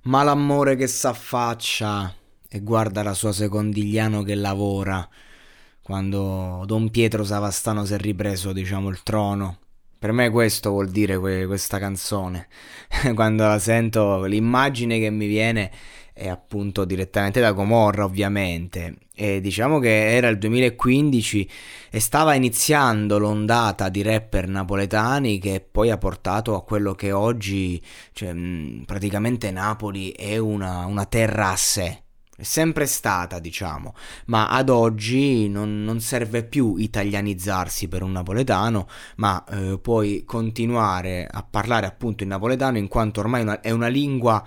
Ma l'amore che s'affaccia e guarda la sua Secondigliano che lavora, quando Don Pietro Savastano si è ripreso, diciamo, il trono. Per me questo vuol dire questa canzone. Quando la sento, l'immagine che mi viene è appunto direttamente da Gomorra, ovviamente, e diciamo che era il 2015 e stava iniziando l'ondata di rapper napoletani che poi ha portato a quello che oggi, cioè, praticamente Napoli è una terra a sé. È sempre stata, diciamo, ma ad oggi non serve più italianizzarsi per un napoletano, ma puoi continuare a parlare appunto in napoletano, in quanto ormai è una lingua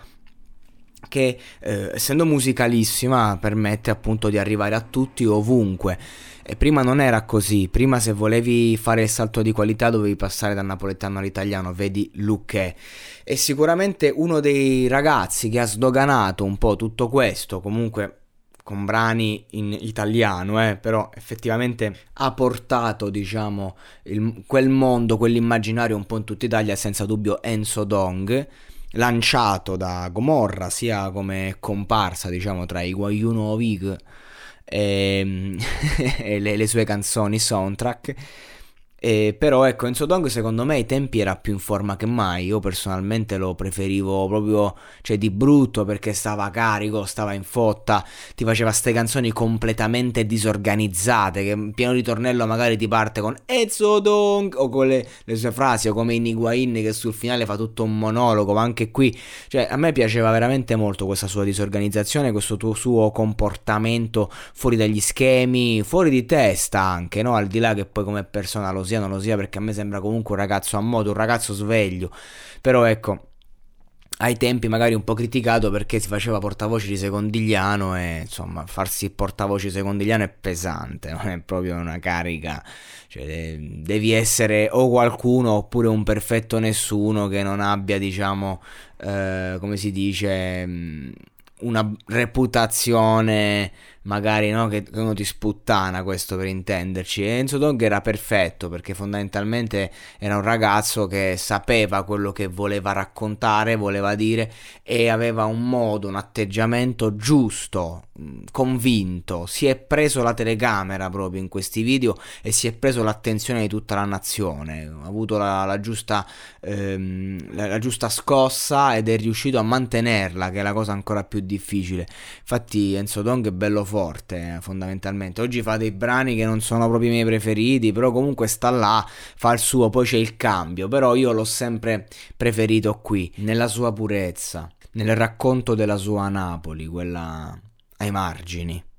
che, essendo musicalissima, permette appunto di arrivare a tutti ovunque. E prima non era così. Prima, se volevi fare il salto di qualità, dovevi passare dal napoletano all'italiano, vedi Lucchè. E sicuramente uno dei ragazzi che ha sdoganato un po' tutto questo, comunque con brani in italiano, però effettivamente ha portato, diciamo, quel mondo, quell'immaginario un po' in tutta Italia, senza dubbio Enzo Dong, lanciato da Gomorra sia come comparsa, diciamo, tra i Guajunovic e le sue canzoni soundtrack. Però ecco, Enzo Dong secondo me ai tempi era più in forma che mai. Io personalmente lo preferivo proprio, cioè, di brutto, perché stava carico, stava in fotta, ti faceva ste canzoni completamente disorganizzate, che in pieno ritornello magari ti parte con Enzo Dong o con le sue frasi, o come in Iguain che sul finale fa tutto un monologo. Ma anche qui, cioè, a me piaceva veramente molto questa sua disorganizzazione, questo suo comportamento fuori dagli schemi, fuori di testa anche, no? Al di là che poi come persona lo non lo sia, perché a me sembra comunque un ragazzo a modo, un ragazzo sveglio, però ecco, ai tempi magari un po' criticato perché si faceva portavoce di Secondigliano, e insomma farsi portavoce di Secondigliano è pesante, non è proprio una carica, cioè, devi essere o qualcuno oppure un perfetto nessuno che non abbia, diciamo, come si dice, una reputazione magari, no, che uno ti sputtana, questo per intenderci. Enzo Dong era perfetto perché fondamentalmente era un ragazzo che sapeva quello che voleva raccontare, voleva dire, e aveva un modo, un atteggiamento giusto, convinto. Si è preso la telecamera proprio in questi video e si è preso l'attenzione di tutta la nazione, ha avuto la giusta scossa ed è riuscito a mantenerla, che è la cosa ancora più difficile. Infatti Enzo Dong è bello forte, fondamentalmente. Oggi fa dei brani che non sono proprio i miei preferiti, però comunque sta là, fa il suo. Poi c'è il cambio, però io l'ho sempre preferito qui, nella sua purezza, nel racconto della sua Napoli, quella ai margini.